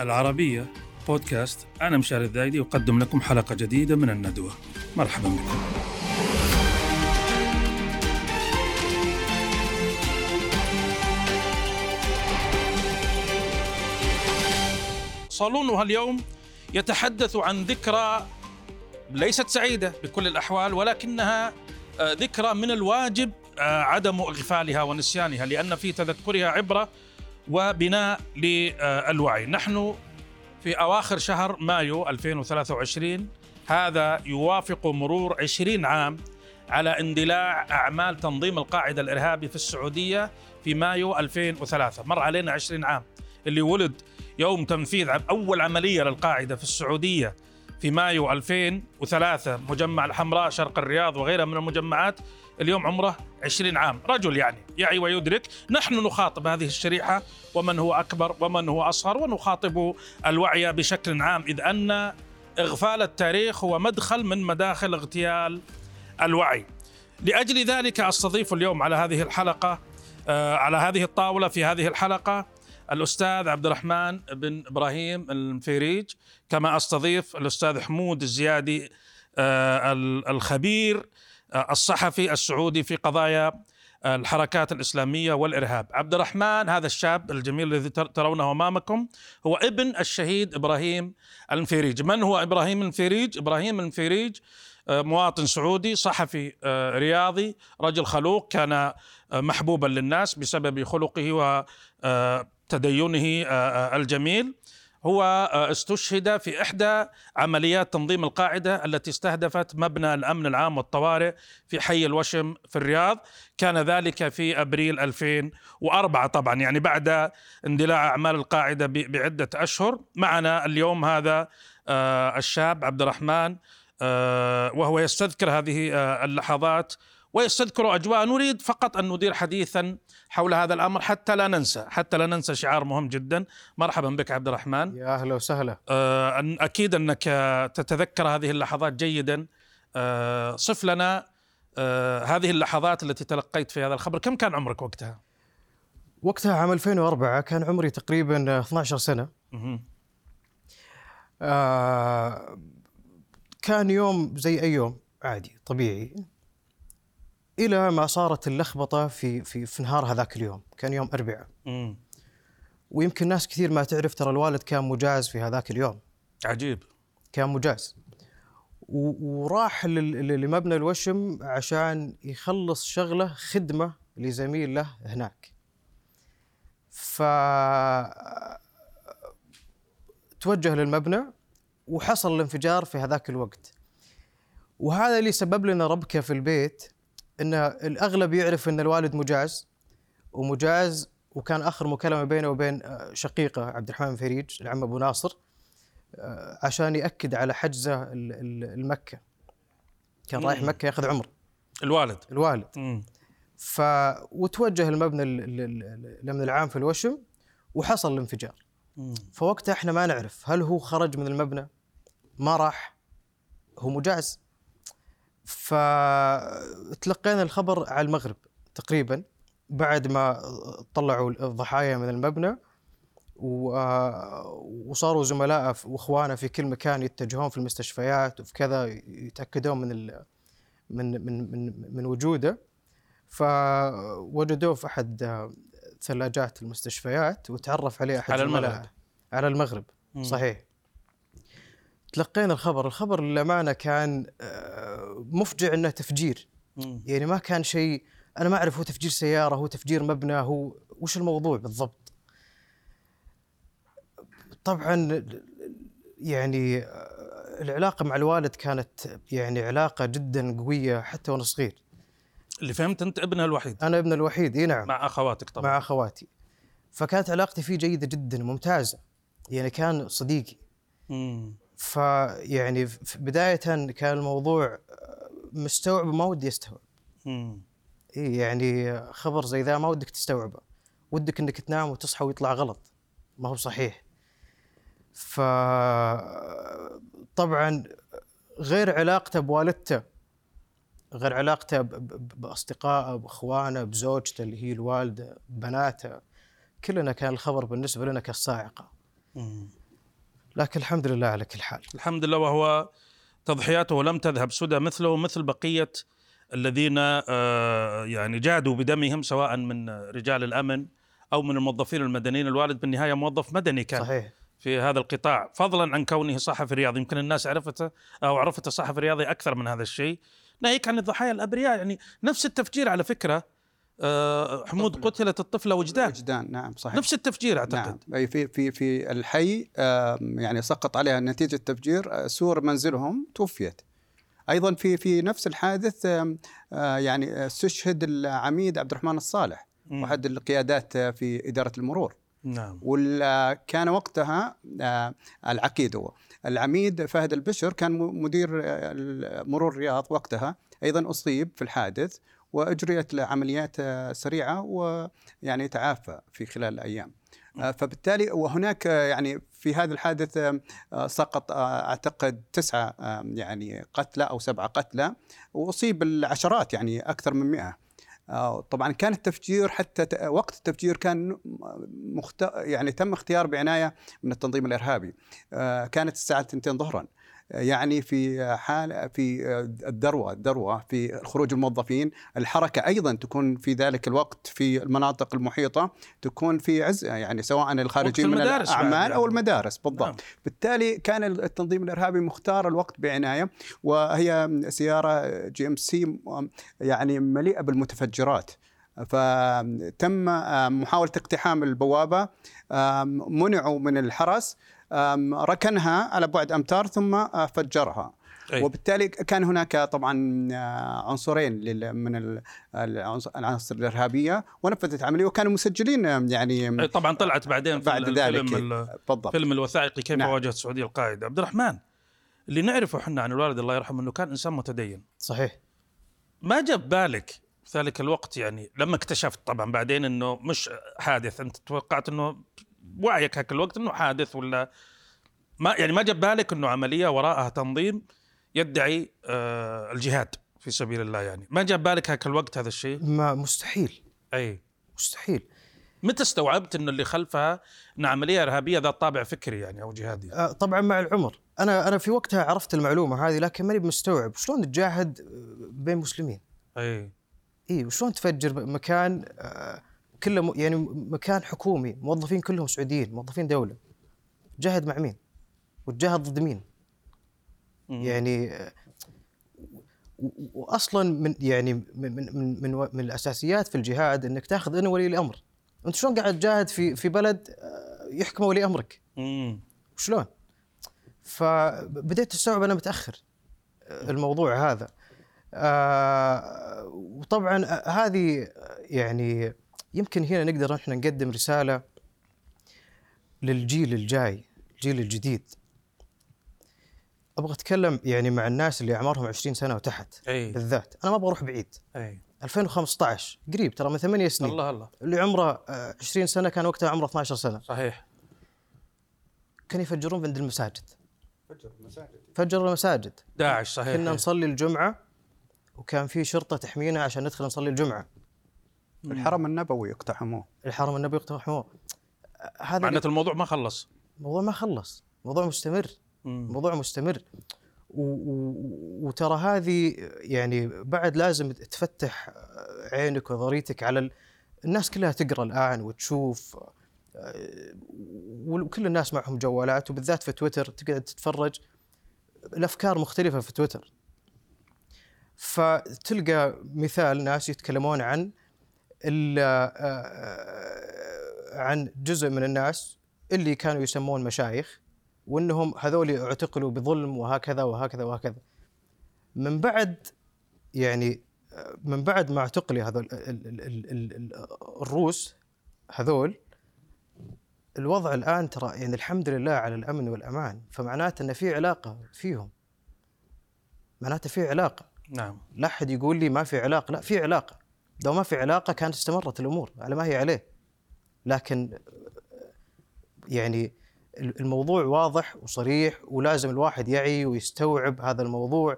العربية بودكاست. أنا مشاري الذايدي أقدم لكم حلقة جديدة من الندوة. مرحبا بكم. صالونها اليوم يتحدث عن ذكرى ليست سعيدة بكل الأحوال، ولكنها ذكرى من الواجب عدم إغفالها ونسيانها، لأن في تذكرها عبرة وبناء للوعي. نحن في أواخر شهر مايو 2023، هذا يوافق مرور 20 عام على اندلاع أعمال تنظيم القاعدة الإرهابي في السعودية في مايو 2003. مر علينا 20 عام. اللي ولد يوم تنفيذ أول عملية للقاعدة في السعودية في مايو 2003، مجمع الحمراء شرق الرياض وغيرها من المجمعات، اليوم عمره 20 عام. رجل يعني يعي ويدرك. نحن نخاطب هذه الشريحة ومن هو أكبر ومن هو أصغر، ونخاطب الوعي بشكل عام، إذ أن إغفال التاريخ هو مدخل من مداخل اغتيال الوعي. لأجل ذلك أستضيف اليوم على هذه الحلقة، على هذه الطاولة في هذه الحلقة، الأستاذ عبد الرحمن بن إبراهيم المفيرج، كما أستضيف الأستاذ حمود الزيادي الخبير الصحفي السعودي في قضايا الحركات الإسلامية والإرهاب. عبد الرحمن، هذا الشاب الجميل الذي ترونه أمامكم هو ابن الشهيد إبراهيم المفيرج. من هو إبراهيم المفيرج؟ إبراهيم المفيرج مواطن سعودي، صحفي رياضي، رجل خلوق، كان محبوبا للناس بسبب خلقه وتدينه الجميل. هو استشهد في إحدى عمليات تنظيم القاعدة التي استهدفت مبنى الأمن العام والطوارئ في حي الوشم في الرياض، كان ذلك في أبريل 2004، طبعا يعني بعد اندلاع أعمال القاعدة بعدة أشهر. معنا اليوم هذا الشاب عبد الرحمن، وهو يستذكر هذه اللحظات ويستذكر أجواء. نريد فقط أن ندير حديثا حول هذا الأمر حتى لا ننسى شعار مهم جدا. مرحبا بك عبد الرحمن. يا أهلا وسهلا. أكيد أنك تتذكر هذه اللحظات جيدا. صف لنا هذه اللحظات التي تلقيت في هذا الخبر. كم كان عمرك وقتها؟ وقتها عام 2004 كان عمري تقريبا 12 سنة. كان يوم زي أي يوم عادي طبيعي، إلى ما صارت اللخبطة في نهار هذاك اليوم. كان يوم أربعاء، ويمكن ناس كثير ما تعرف، ترى الوالد كان مجاز في هذاك اليوم. عجيب. كان مجاز وراح لمبنى الوشم عشان يخلص شغلة، خدمة لزميل له هناك. فتوجه للمبنى وحصل الانفجار في هذاك الوقت، وهذا اللي سبب لنا ربكة في البيت. إن الأغلب يعرف أن الوالد مجاز، وكان آخر مكالمة بينه وبين شقيقه عبد الرحمن فريج العم أبو ناصر عشان يأكد على حجزه المكة. كان رايح مكة يأخذ عمر الوالد. وتوجه المبنى الأمن العام في الوشم وحصل الانفجار. فوقتها إحنا ما نعرف هل هو خرج من المبنى، ما راح، هو مجاز. فتلقينا الخبر على المغرب تقريبا، بعد ما طلعوا الضحايا من المبنى، وصاروا زملائه واخوانه في كل مكان يتجهون في المستشفيات وفي كذا يتاكدون من ال... من من من من وجوده. فوجدوه في احد ثلاجات المستشفيات، وتعرف عليه احد زملائه على المغرب. صحيح. تلقينا الخبر للأمانة كان مفجع، إنه تفجير. يعني ما كان شيء، أنا ما أعرف هو تفجير سيارة، هو تفجير مبنى، هو وش الموضوع بالضبط. طبعا يعني العلاقة مع الوالد كانت يعني علاقة جدا قوية حتى وأنا صغير. اللي فهمت أنت ابنها الوحيد؟ أنا ابن الوحيد، إيه نعم. مع أخواتك طبعا؟ مع أخواتي. فكانت علاقتي فيه جيدة جدا، ممتازة، يعني كان صديقي. فيعني في بداية كان الموضوع مستوعب، ما ودي يستوعب. يعني خبر زي ذا ما ودك تستوعبه، ودك انك تنام وتصحى ويطلع غلط، ما هو صحيح. فطبعا غير علاقته بوالدته، غير علاقته بأصدقائه، بأخوانه، بزوجته اللي هي الوالدة، بناته، كلنا كان الخبر بالنسبة لنا كالصاعقة. لكن الحمد لله على كل حال. الحمد لله، وهو تضحياته لم تذهب سدى مثله مثل بقية الذين يعني جادوا بدمهم، سواء من رجال الأمن أو من الموظفين المدنيين. الوالد بالنهاية موظف مدني كان صحيح في هذا القطاع، فضلا عن كونه صحفي رياضي. يمكن الناس عرفته أو عرفته صحفي رياضي أكثر من هذا الشيء. ناهيك عن الضحايا الأبرياء، يعني نفس التفجير على فكرة. حمود قتلت الطفلة وجدان، نعم صحيح، نفس التفجير أعتقد. نعم. في الحي يعني سقط عليها نتيجة تفجير سور منزلهم، توفيت. أيضا في نفس الحادث يعني استشهد العميد عبد الرحمن الصالح، أحد القيادات في إدارة المرور. نعم. وكان وقتها العقيد هو العميد فهد البشر، كان مدير مرور الرياض وقتها، أيضا أصيب في الحادث وأجريت عمليات سريعة ويعني تعافى في خلال الأيام. فبالتالي وهناك يعني في هذا الحادث سقط أعتقد 9 يعني قتلى أو 7 قتلى، وأصيب العشرات يعني أكثر من 100. طبعا كان التفجير حتى وقت التفجير كان يعني تم اختيار بعناية من التنظيم الإرهابي. كانت الساعة 2:00 ظهرا، يعني في حال في الذروة في خروج الموظفين، الحركة أيضا تكون في ذلك الوقت في المناطق المحيطة تكون في عز، يعني سواء الخارجين من الأعمال أو المدارس بالضبط. نعم. بالتالي كان التنظيم الإرهابي مختار الوقت بعناية، وهي سيارة GMC يعني مليئة بالمتفجرات، فتم محاولة اقتحام البوابة، منعوا من الحرس، ركنها على بعد أمتار ثم فجرها. أي. وبالتالي كان هناك طبعا عنصرين من العناصر الإرهابية ونفذت عملية، وكانوا مسجلين يعني طبعا طلعت بعدين بعد ذلك فيلم الوثائقي كيف نعم. واجهت السعودية القاعدة. عبد الرحمن اللي نعرفه احنا عن الوالد الله يرحمه أنه كان إنسان متدين صحيح، ما جاب بالك في ذلك الوقت يعني لما اكتشفت طبعا بعدين أنه مش حادث، أنت توقعت أنه وعيك هاك الوقت انه حادث ولا ما، يعني ما جاب بالك انه عمليه وراءها تنظيم يدعي الجهاد في سبيل الله، يعني ما جاب بالك هاك الوقت هذا الشيء؟ ما مستحيل. اي مستحيل. متى استوعبت انه اللي خلفها ان عمليه ارهابيه ذات طابع فكري يعني او جهادي؟ طبعا مع العمر انا في وقتها عرفت المعلومه هذه، لكن ماني مستوعب شلون تجاهد بين مسلمين. اي وشلون تفجر مكان كله يعني مكان حكومي، موظفين كلهم سعوديين، موظفين دولة، جاهد مع مين وتجاهد ضد مين؟ يعني وأصلا من يعني من من من من الأساسيات في الجهاد أنك تأخذ إنه ولي الأمر. أنت شلون قاعد تجاهد في بلد يحكم ولي أمرك؟ شلون؟ فبدأت أستوعب أنا متأخر الموضوع هذا. وطبعا هذه يعني يمكن هنا نقدر احنا نقدم رسالة للجيل الجاي، الجيل الجديد. ابغى اتكلم يعني مع الناس اللي اعمارهم 20 سنة وتحت. أي. بالذات انا ما ابغى اروح بعيد. أي. 2015 قريب ترى، من 8 سنين الله اللي عمره 20 سنة كان وقتها عمره 12 سنة صحيح. كانوا يفجرون عند المساجد، فجر المساجد داعش صحيح. كنا نصلي الجمعة وكان في شرطة تحمينا عشان ندخل نصلي الجمعة. الحرم النبوي يقتحموه. هذا معناته الموضوع ما خلص، موضوع مستمر. موضوع مستمر وترى هذه يعني بعد لازم تفتح عينك وضريتك على الناس كلها تقرأ الآن وتشوف، وكل الناس معهم جوالات، وبالذات في تويتر تقعد تتفرج، الأفكار مختلفة في تويتر. فتلقى مثال ناس يتكلمون عن جزء من الناس اللي كانوا يسمون مشايخ، وأنهم هذول اعتقلوا بظلم وهكذا وهكذا وهكذا. من بعد ما اعتقلوا هذول الروس هذول، الوضع الآن ترى يعني الحمد لله على الأمن والأمان، فمعناته أن في علاقة فيهم، معناته في علاقة. نعم. لا أحد يقول لي ما في علاقة، لا في علاقة. لو ما في علاقة كانت استمرت الأمور على ما هي عليه، لكن يعني الموضوع واضح وصريح، ولازم الواحد يعي ويستوعب هذا الموضوع.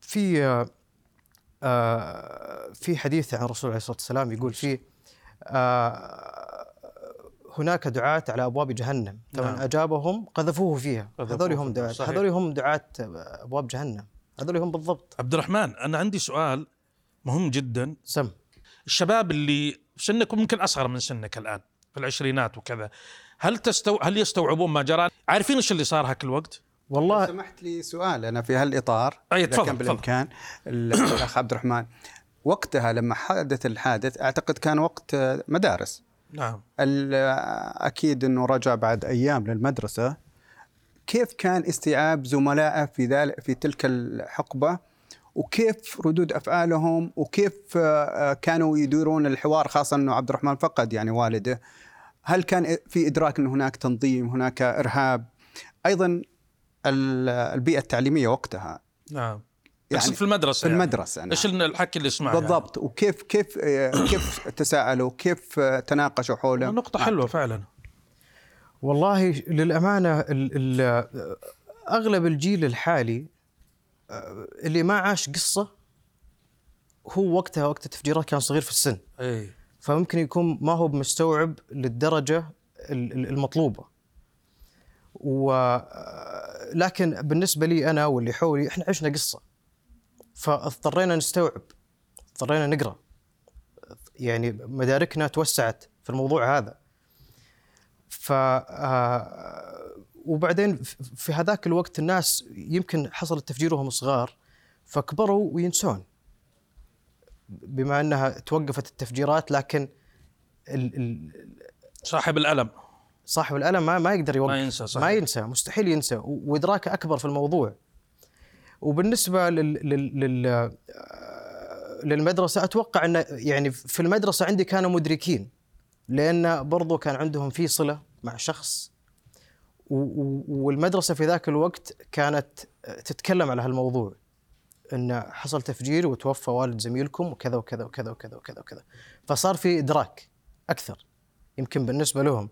في حديث عن الرسول عليه الصلاة والسلام يقول فيه هناك دعاة على أبواب جهنم، فمن أجابهم قذفوه فيها. هذول هم دعاة، هذول هم دعاة أبواب جهنم، هذول هم بالضبط. عبد الرحمن أنا عندي سؤال مهم جدا. سم الشباب اللي سنكم ممكن أصغر من سنك الآن في العشرينات وكذا، هل يستوعبون ما جرى؟ عارفين إيش اللي صار هاك الوقت؟ والله سمحت لي سؤال أنا في هالإطار، لكن بالإمكان الأخ عبد الرحمن، وقتها لما حدث الحادث أعتقد كان وقت مدارس. نعم. أكيد أنه رجع بعد أيام للمدرسة، كيف كان استيعاب زملائه في تلك الحقبة، وكيف ردود أفعالهم، وكيف كانوا يديرون الحوار، خاصة أنه عبد الرحمن فقد يعني والده؟ هل كان في إدراك أن هناك تنظيم، هناك إرهاب؟ أيضا البيئة التعليمية وقتها. نعم. يعني في المدرسة، في المدرسة يعني. إيش الحكي اللي سمعه بالضبط يعني. وكيف كيف تساءلوا، كيف تناقشوا حوله؟ نقطة حلوة فعلا. والله للأمانة أغلب الجيل الحالي اللي ما عاش قصة هو وقتها وقت التفجيرات كان صغير في السن. أي. فممكن يكون ما هو مستوعب للدرجة المطلوبة، ولكن بالنسبة لي أنا واللي حولي إحنا عشنا قصة، فاضطرينا نستوعب، اضطرينا نقرأ، يعني مداركنا توسعت في الموضوع هذا. وبعدين في هذاك الوقت الناس يمكن حصل التفجير وهم صغار، فكبروا وينسون، بما أنها توقفت التفجيرات، لكن صاحب الألم ما يقدر يوقف، ما ينسى مستحيل ينسى، وإدراكه أكبر في الموضوع. وبالنسبة للمدرسة أتوقع أن يعني في المدرسة عندي كانوا مدركين، لأن برضو كان عندهم في صلة مع شخص، والمدرسة في ذاك الوقت كانت تتكلم على هالموضوع، أن حصل تفجير وتوفى والد زميلكم وكذا وكذا وكذا وكذا وكذا وكذا، فصار في إدراك أكثر يمكن بالنسبة لهم.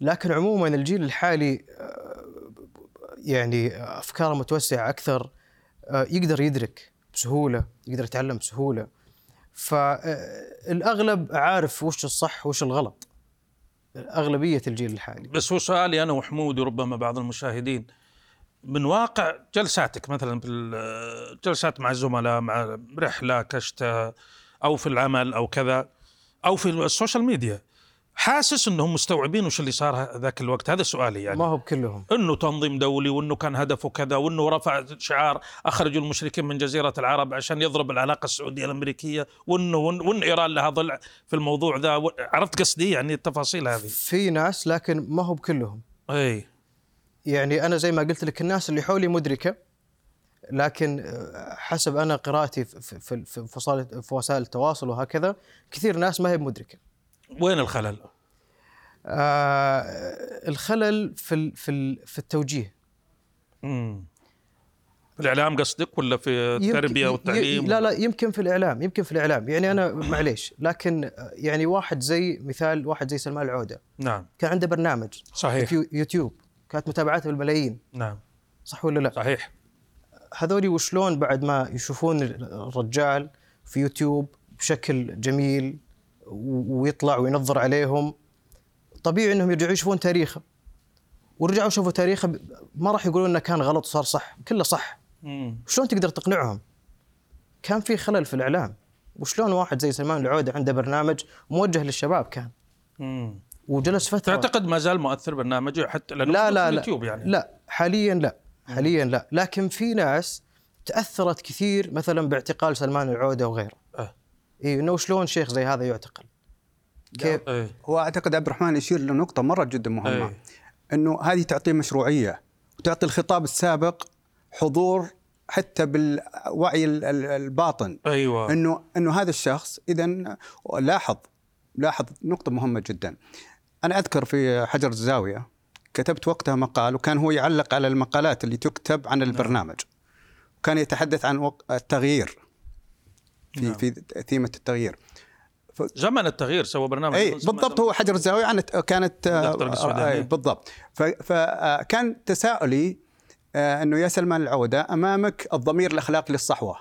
لكن عموما الجيل الحالي يعني أفكاره متوسعة أكثر، يقدر يدرك بسهولة، يقدر يتعلم بسهولة، فالأغلب عارف وش الصح وش الغلط، أغلبية الجيل الحالي. بس هو سؤالي أنا وحمود وربما بعض المشاهدين، من واقع جلساتك مثلا بالجلسات مع الزملاء، مع رحلة كشتة أو في العمل أو كذا أو في السوشيال ميديا، حاسس أنهم مستوعبين وش اللي صار ذاك الوقت؟ هذا سؤالي يعني. ما هو بكلهم أنه تنظيم دولي، وأنه كان هدفه كذا، وأنه رفع شعار أخرجوا المشركين من جزيرة العرب عشان يضرب العلاقة السعودية الأمريكية، وأنه إيران لها ضلع في الموضوع ذا. عرفت قصدي يعني التفاصيل هذه؟ في ناس، لكن ما هو بكلهم. أي يعني أنا زي ما قلت لك الناس اللي حولي مدركة، لكن حسب أنا قراءتي في وسائل التواصل وهكذا، كثير ناس ما هي مدركة. وين الخلل؟ الخلل في التوجيه. في الإعلام قصدك، ولا في التربية والتعليم؟ لا يمكن في الإعلام، يعني أنا معليش، لكن يعني واحد زي مثال، واحد زي سلمان العودة. نعم. كان عنده برنامج صحيح في يوتيوب، كانت متابعاته بالملايين. نعم. صح ولا لا؟ صحيح. هذولي وشلون بعد ما يشوفون الرجال في يوتيوب بشكل جميل ويطلع وينظر عليهم، طبيعي أنهم يرجعوا يشوفون تاريخه، ورجعوا شوفوا تاريخه ما راح يقولون أنه كان غلط وصار صح، كله صح. شلون تقدر تقنعهم؟ كان في خلل في الإعلام. وشلون واحد زي سلمان العودة عنده برنامج موجه للشباب كان، وجلس فترة. تعتقد ما زال مؤثر برنامجه حتى لأنه اليوتيوب يعني؟ لا حاليا، لا لكن في ناس تأثرت كثير مثلا باعتقال سلمان العودة وغيره. إيه، إنه شلون شيخ زي هذا يعتقل؟ أيه. هو أعتقد عبد الرحمن يشير لنقطة مرة جدا مهمة. أيه. إنه هذه تعطي مشروعية، وتعطي الخطاب السابق حضور حتى بالوعي الباطن. أيوة. إنه هذا الشخص إذن لاحظ نقطة مهمة جدا. أنا أذكر في حجر الزاوية كتبت وقتها مقال، وكان هو يعلق على المقالات اللي تكتب عن البرنامج، وكان يتحدث عن التغيير في ثيمة التغيير، زمن التغيير، سوى برنامج. أي بالضبط، هو حجر الزاوية كانت بالضبط. فكان تساؤلي أنه يا سلمان العودة، أمامك الضمير الأخلاقي للصحوة،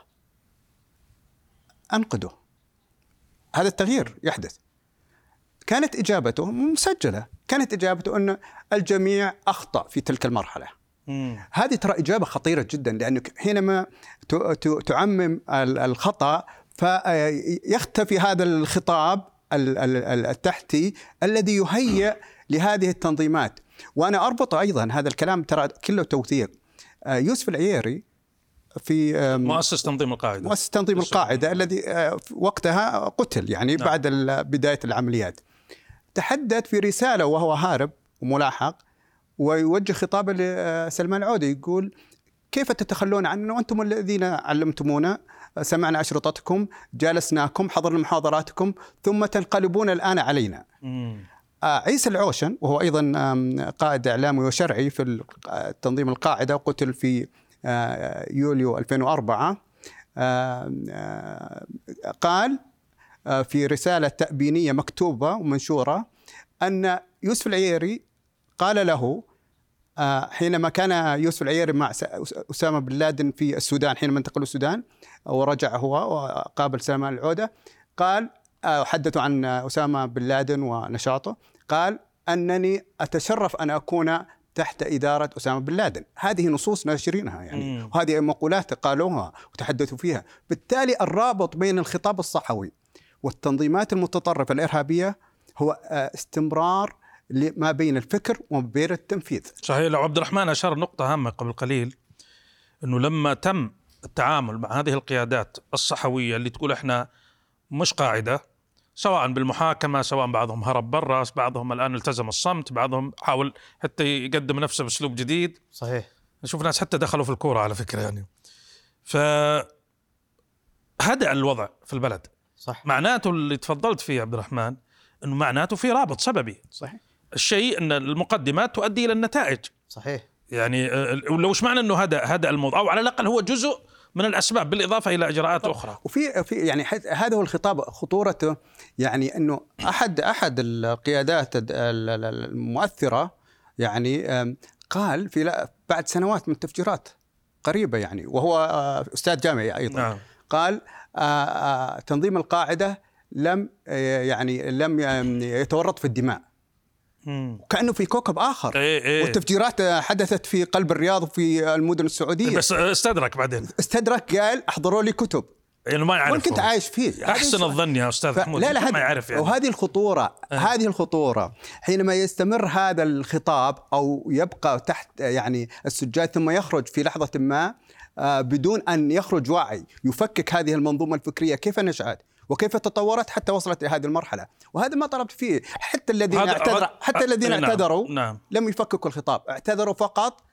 أنقده، هذا التغيير يحدث. كانت إجابته مسجلة، كانت إجابته أن الجميع أخطأ في تلك المرحلة. هذه ترى إجابة خطيرة جدا، لأنك حينما تعمم الخطأ فيختفي هذا الخطاب التحتي الذي يهيئ لهذه التنظيمات. وأنا أربط أيضا هذا الكلام ترى كله توثيق. يوسف العياري في مؤسس تنظيم القاعدة، مؤسس تنظيم القاعدة الذي وقتها قتل يعني بعد بداية العمليات، تحدث في رسالة وهو هارب وملاحق ويوجه خطابا لسلمان العودة، يقول كيف تتخلون عننا وأنتم الذين علمتمونا، سمعنا أشرطتكم، جالسناكم، حضرنا محاضراتكم، ثم تنقلبون الآن علينا. عيسى العوشن وهو أيضا قائد إعلامي وشرعي في تنظيم القاعدة، قتل في يوليو 2004، قال في رسالة تأبينية مكتوبة ومنشورة أن يوسف العياري قال له حينما كان يوسف العياري مع أسامة بن لادن في السودان، حينما انتقلوا السودان ورجع هو وقابل سلمان العودة، قال حدثوا عن أسامة بن لادن ونشاطه، قال أنني أتشرف أن أكون تحت إدارة أسامة بن لادن. هذه نصوص ناشرينها يعني وهذه مقولات قالوها وتحدثوا فيها. بالتالي الرابط بين الخطاب الصحوي والتنظيمات المتطرفة الإرهابية هو استمرار ما بين الفكر وما بين التنفيذ. صحيح. لو عبد الرحمن أشار نقطة هامة قبل قليل، أنه لما تم التعامل مع هذه القيادات الصحوية اللي تقول إحنا مش قاعدة، سواء بالمحاكمة، سواء بعضهم هرب برا، بعضهم الآن التزم الصمت، بعضهم حاول حتى يقدم نفسه بأسلوب جديد. صحيح. نشوف ناس حتى دخلوا في الكورة على فكرة يعني. فهدأ الوضع في البلد. صح. معناته اللي تفضلت فيه عبد الرحمن أنه معناته في رابط سببي. صحيح. الشيء أن المقدمات تؤدي إلى النتائج. صحيح. يعني لو إيش معنى أنه هدأ الموضوع، أو على الأقل هو جزء من الأسباب بالإضافة إلى إجراءات أخرى. وفي يعني هذا هو الخطاب خطورته، يعني أنه أحد القيادات المؤثرة يعني قال في بعد سنوات من التفجيرات قريبة يعني، وهو أستاذ جامعي أيضا. نعم. قال تنظيم القاعدة لم يتورط في الدماء، وكأنه في كوكب آخر. والتفجيرات حدثت في قلب الرياض وفي المدن السعودية، بس استدرك قال أحضروا لي كتب يعني ما يعرفه، كنت عايش فيه. أحسن الظن يا أستاذ حمود، ما يعرف يعني. وهذه الخطورة، هذه الخطورة حينما يستمر هذا الخطاب أو يبقى تحت يعني السجاد ثم يخرج في لحظة ما بدون أن يخرج واعي يفكك هذه المنظومة الفكرية كيف نشأت وكيف تطورت حتى وصلت لهذه المرحلة. وهذا ما طلبت فيه، حتى الذين اعتذروا نعم. لم يفككوا الخطاب، اعتذروا فقط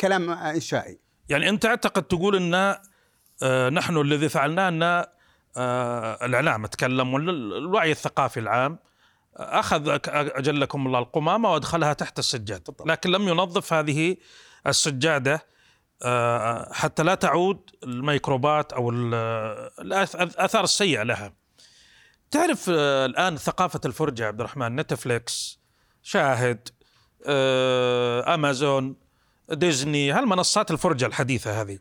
كلام إنشائي. يعني أنت أعتقد تقول أن نحن الذي فعلناه أن الإعلام تكلم والوعي الثقافي العام أخذ أجلكم الله القمامة وأدخلها تحت السجادة، لكن لم ينظف هذه السجادة حتى لا تعود الميكروبات أو الآثار السيئة لها. تعرف الآن ثقافة الفرجة عبد الرحمن، نتفليكس، شاهد، أمازون، ديزني، هالمنصات الفرجة الحديثة هذه،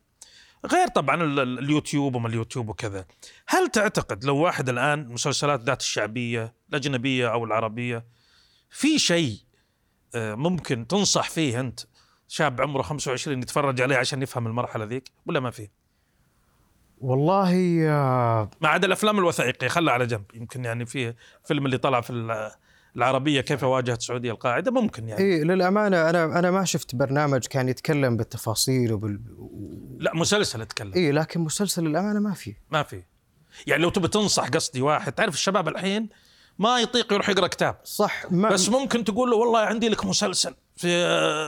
غير طبعا اليوتيوب وما اليوتيوب وكذا. هل تعتقد لو واحد الآن مسلسلات ذات الشعبية الأجنبية أو العربية، في شيء ممكن تنصح فيه أنت شاب عمره 25 يتفرج عليه عشان يفهم المرحلة ذيك، ولا ما فيه؟ والله ما عدا الأفلام الوثائقية خلى على جنب، يمكن يعني فيه فيلم اللي طلع في العربية كيف واجهت السعودية القاعدة، ممكن يعني. إيه للأمانة أنا ما شفت برنامج كان يتكلم بالتفاصيل لا مسلسل يتكلم. إيه لكن مسلسل الأمانة ما فيه يعني. لو تبي تنصح قصدي واحد، تعرف الشباب الحين ما يطيق يروح يقرأ كتاب. صح. بس ممكن تقول له والله عندي لك مسلسل في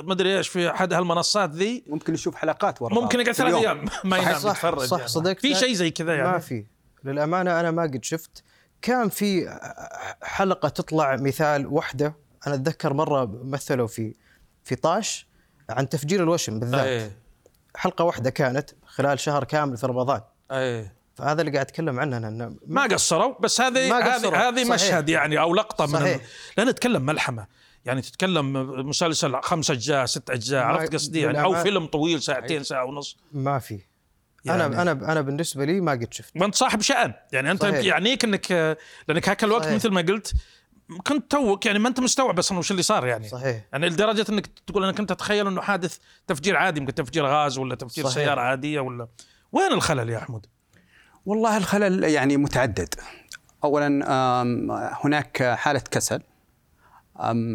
ما أدري إيش في أحد هالمنصات ذي، ممكن يشوف حلقات ورا، ممكن يقعد 3 أيام ما ينام يتفرج. صح يعني. صدق في شيء زي كذا يعني ما في للأمانة. أنا ما قد شفت. كان في حلقة تطلع مثال واحدة، أنا أتذكر مرة مثلوا في طاش عن تفجير الوشم بالذات. حلقة واحدة كانت خلال شهر كامل في رمضان. فهذا اللي قاعد أتكلم عنه أنه ما قصروا، بس هذه مشهد يعني أو لقطة من، لأن أتكلم ملحمة يعني، تتكلم مسلسل 5 أجزاء 6 أجزاء، عرفت قصدي يعني، أو فيلم طويل 2 ساعة ونص ما في يعني. أنا بالنسبة لي ما قد شفت. وأنت صاحب شأن يعني، أنت يعنيك أنك لأنك هاك الوقت مثل ما قلت كنت توك يعني ما أنت مستوعب أصلاً وش اللي صار يعني. صحيح. يعني لدرجة إنك تقول أنا كنت أتخيل إنه حادث تفجير عادي، ممكن تفجير غاز ولا تفجير صحيح. سيارة عادية ولا. وين الخلل يا أحمد؟ والله الخلل يعني متعدد. أولاً هناك حالة كسل،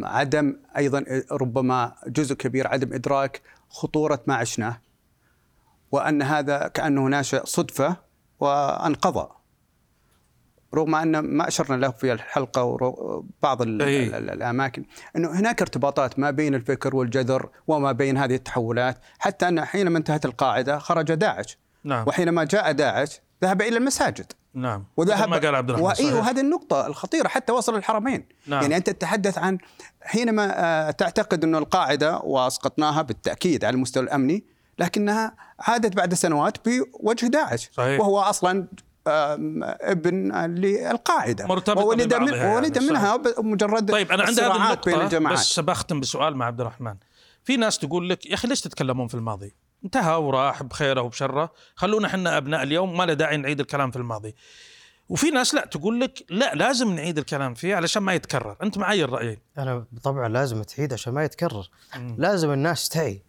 عدم أيضاً ربما جزء كبير عدم إدراك خطورة ما عشناه، وأن هذا كأنه ناشئ صدفة وأنقضى، رغم أن ما أشرنا له في الحلقة وبعض الأماكن أنه هناك ارتباطات ما بين الفكر والجذر وما بين هذه التحولات، حتى أن حينما انتهت القاعدة خرج داعش. نعم. وحينما جاء داعش ذهب إلى المساجد. نعم. وذهب كما قال عبد الرحمن الصالح. وهذه النقطة الخطيرة حتى وصل الحرمين. نعم. يعني أنت تتحدث عن حينما تعتقد أن القاعدة وأسقطناها بالتأكيد على المستوى الأمني، لكنها عادت بعد سنوات بوجه داعش. صحيح. وهو أصلاً ابن للقاعدة، وولد يعني منها مجرد. طيب أنا عندي هذه النقطة بس بختم بسؤال مع عبد الرحمن. في ناس تقول لك يا أخي ليش تتكلمون في الماضي؟ انتهى وراح بخيره وبشره، خلونا حنا أبناء اليوم، ما له داعي نعيد الكلام في الماضي. وفي ناس لا تقول لك لا لازم نعيد الكلام فيه علشان ما يتكرر. أنت معي الرأيين؟ أنا طبعا لازم تعيد عشان ما يتكرر. لازم الناس تعي،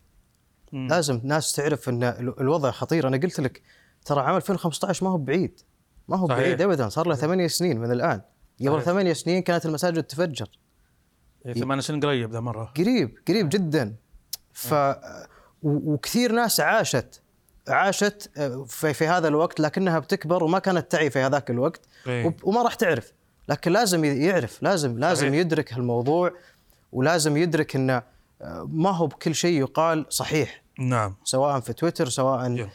لازم الناس تعرف أن الوضع خطير. أنا قلت لك ترى عام 2015 ما هو بعيد، ما هو بعيد أبدا، صار له 8 سنين من الآن. قبل 8 سنين كانت المساجد تفجر. 8 سنين قريب، ده مرة قريب جدا. وكثير ناس عاشت في هذا الوقت، لكنها بتكبر وما كانت تعي في هذاك الوقت وما راح تعرف. لكن لازم يعرف، لازم يدرك هالموضوع، ولازم يدرك أنه ما هو بكل شيء يقال صحيح. نعم. سواء في تويتر، سواء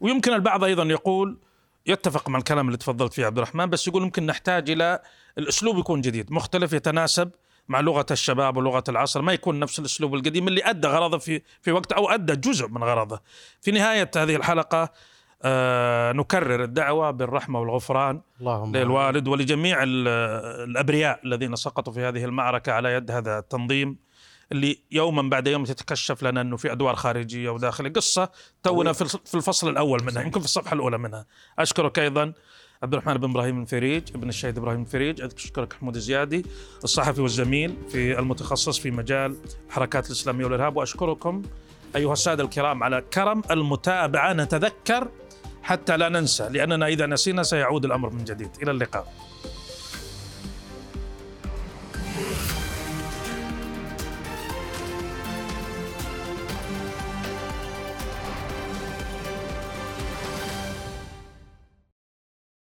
ويمكن البعض أيضا يقول يتفق مع الكلام اللي تفضلت فيه عبد الرحمن، بس يقول ممكن نحتاج إلى الأسلوب يكون جديد مختلف يتناسب مع لغة الشباب ولغة العصر، ما يكون نفس الأسلوب القديم اللي أدى غرضه في وقت أو أدى جزء من غرضه. في نهاية هذه الحلقة نكرر الدعوة بالرحمة والغفران للوالد ولجميع الأبرياء الذين سقطوا في هذه المعركة على يد هذا التنظيم اللي يوما بعد يوم تتكشف لنا أنه في أدوار خارجية وداخلية. قصة تونا في الفصل الأول منها، يمكن في الصفحة الأولى منها. أشكرك أيضا عبد الرحمن بن إبراهيم المفيرج، ابن الشهيد إبراهيم المفيرج. أشكرك حمود الزيادي، الصحفي والزميل في المتخصص في مجال الحركات الإسلامية والإرهاب. وأشكركم أيها السادة الكرام على كرم المتابعة. نتذكر حتى لا ننسى، لأننا إذا نسينا سيعود الأمر من جديد. إلى اللقاء.